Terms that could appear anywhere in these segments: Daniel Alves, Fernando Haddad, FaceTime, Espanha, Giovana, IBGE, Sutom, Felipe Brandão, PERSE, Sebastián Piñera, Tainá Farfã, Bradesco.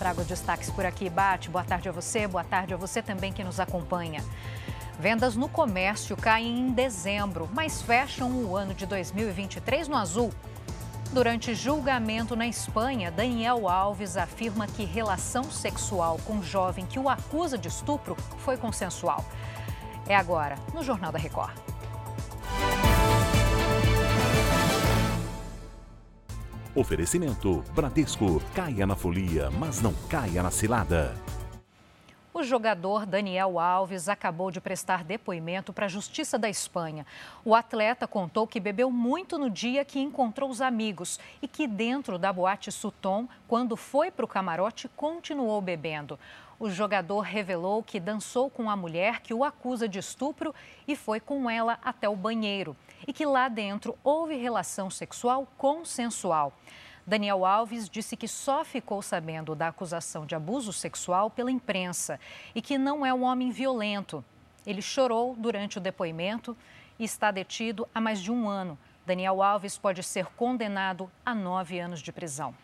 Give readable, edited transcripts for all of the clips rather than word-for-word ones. trago destaques por aqui. Bate, boa tarde a você também que nos acompanha. Vendas no comércio caem em dezembro, mas fecham o ano de 2023 no azul. Durante julgamento na Espanha, Daniel Alves afirma que relação sexual com jovem que o acusa de estupro foi consensual. É agora, no Jornal da Record. Oferecimento Bradesco. Caia na folia, mas não caia na cilada. O jogador Daniel Alves acabou de prestar depoimento para a Justiça da Espanha. O atleta contou que bebeu muito no dia que encontrou os amigos e que dentro da boate Sutom, quando foi para o camarote, continuou bebendo. O jogador revelou que dançou com a mulher que o acusa de estupro e foi com ela até o banheiro e que lá dentro houve relação sexual consensual. Daniel Alves disse que só ficou sabendo da acusação de abuso sexual pela imprensa e que não é um homem violento. Ele chorou durante o depoimento e está detido há mais de um ano. Daniel Alves pode ser condenado a 9 anos de prisão.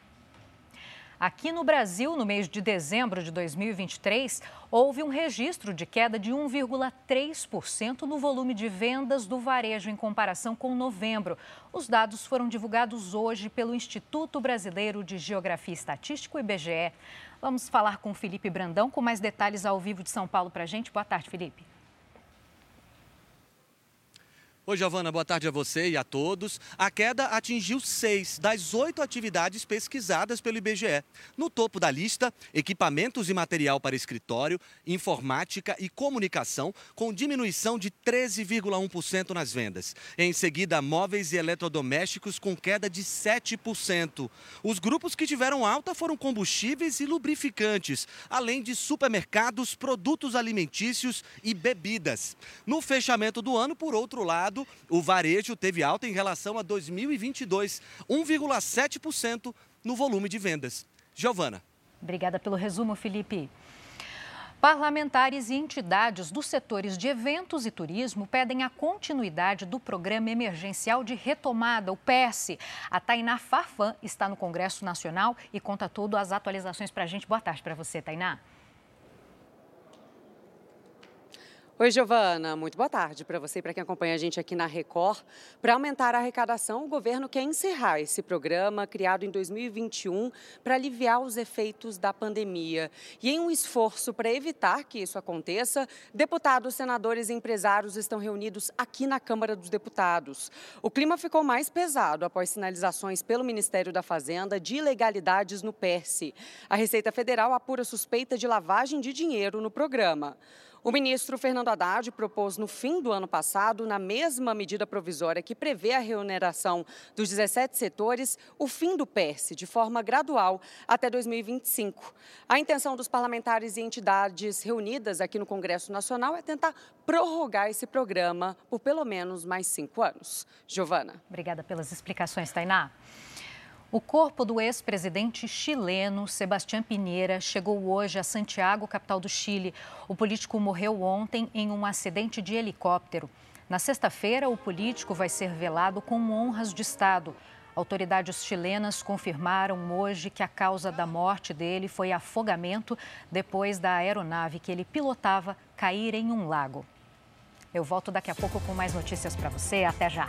Aqui no Brasil, no mês de dezembro de 2023, houve um registro de queda de 1,3% no volume de vendas do varejo em comparação com novembro. Os dados foram divulgados hoje pelo Instituto Brasileiro de Geografia e Estatística, o IBGE. Vamos falar com Felipe Brandão, com mais detalhes ao vivo de São Paulo para a gente. Boa tarde, Felipe. Oi, Giovana, boa tarde a você e a todos. A queda atingiu 6 das 8 atividades pesquisadas pelo IBGE. No topo da lista, equipamentos e material para escritório, informática e comunicação, com diminuição de 13,1% nas vendas. Em seguida, móveis e eletrodomésticos, com queda de 7%. Os grupos que tiveram alta foram combustíveis e lubrificantes, além de supermercados, produtos alimentícios e bebidas. No fechamento do ano, por outro lado, o varejo teve alta em relação a 2022, 1,7% no volume de vendas. Giovana. Obrigada pelo resumo, Felipe. Parlamentares e entidades dos setores de eventos e turismo pedem a continuidade do Programa Emergencial de Retomada, o PERSE. A Tainá Farfã está no Congresso Nacional e conta todas as atualizações para a gente. Boa tarde para você, Tainá. Oi, Giovana. Muito boa tarde para você e para quem acompanha a gente aqui na Record. Para aumentar a arrecadação, o governo quer encerrar esse programa criado em 2021 para aliviar os efeitos da pandemia. E em um esforço para evitar que isso aconteça, deputados, senadores e empresários estão reunidos aqui na Câmara dos Deputados. O clima ficou mais pesado após sinalizações pelo Ministério da Fazenda de ilegalidades no PERSE. A Receita Federal apura suspeita de lavagem de dinheiro no programa. O ministro Fernando Haddad propôs no fim do ano passado, na mesma medida provisória que prevê a reoneração dos 17 setores, o fim do PERSE de forma gradual até 2025. A intenção dos parlamentares e entidades reunidas aqui no Congresso Nacional é tentar prorrogar esse programa por pelo menos mais 5 anos. Giovana. Obrigada pelas explicações, Tainá. O corpo do ex-presidente chileno, Sebastián Piñera, chegou hoje a Santiago, capital do Chile. O político morreu ontem em um acidente de helicóptero. Na sexta-feira, o político vai ser velado com honras de Estado. Autoridades chilenas confirmaram hoje que a causa da morte dele foi afogamento depois da aeronave que ele pilotava cair em um lago. Eu volto daqui a pouco com mais notícias para você. Até já!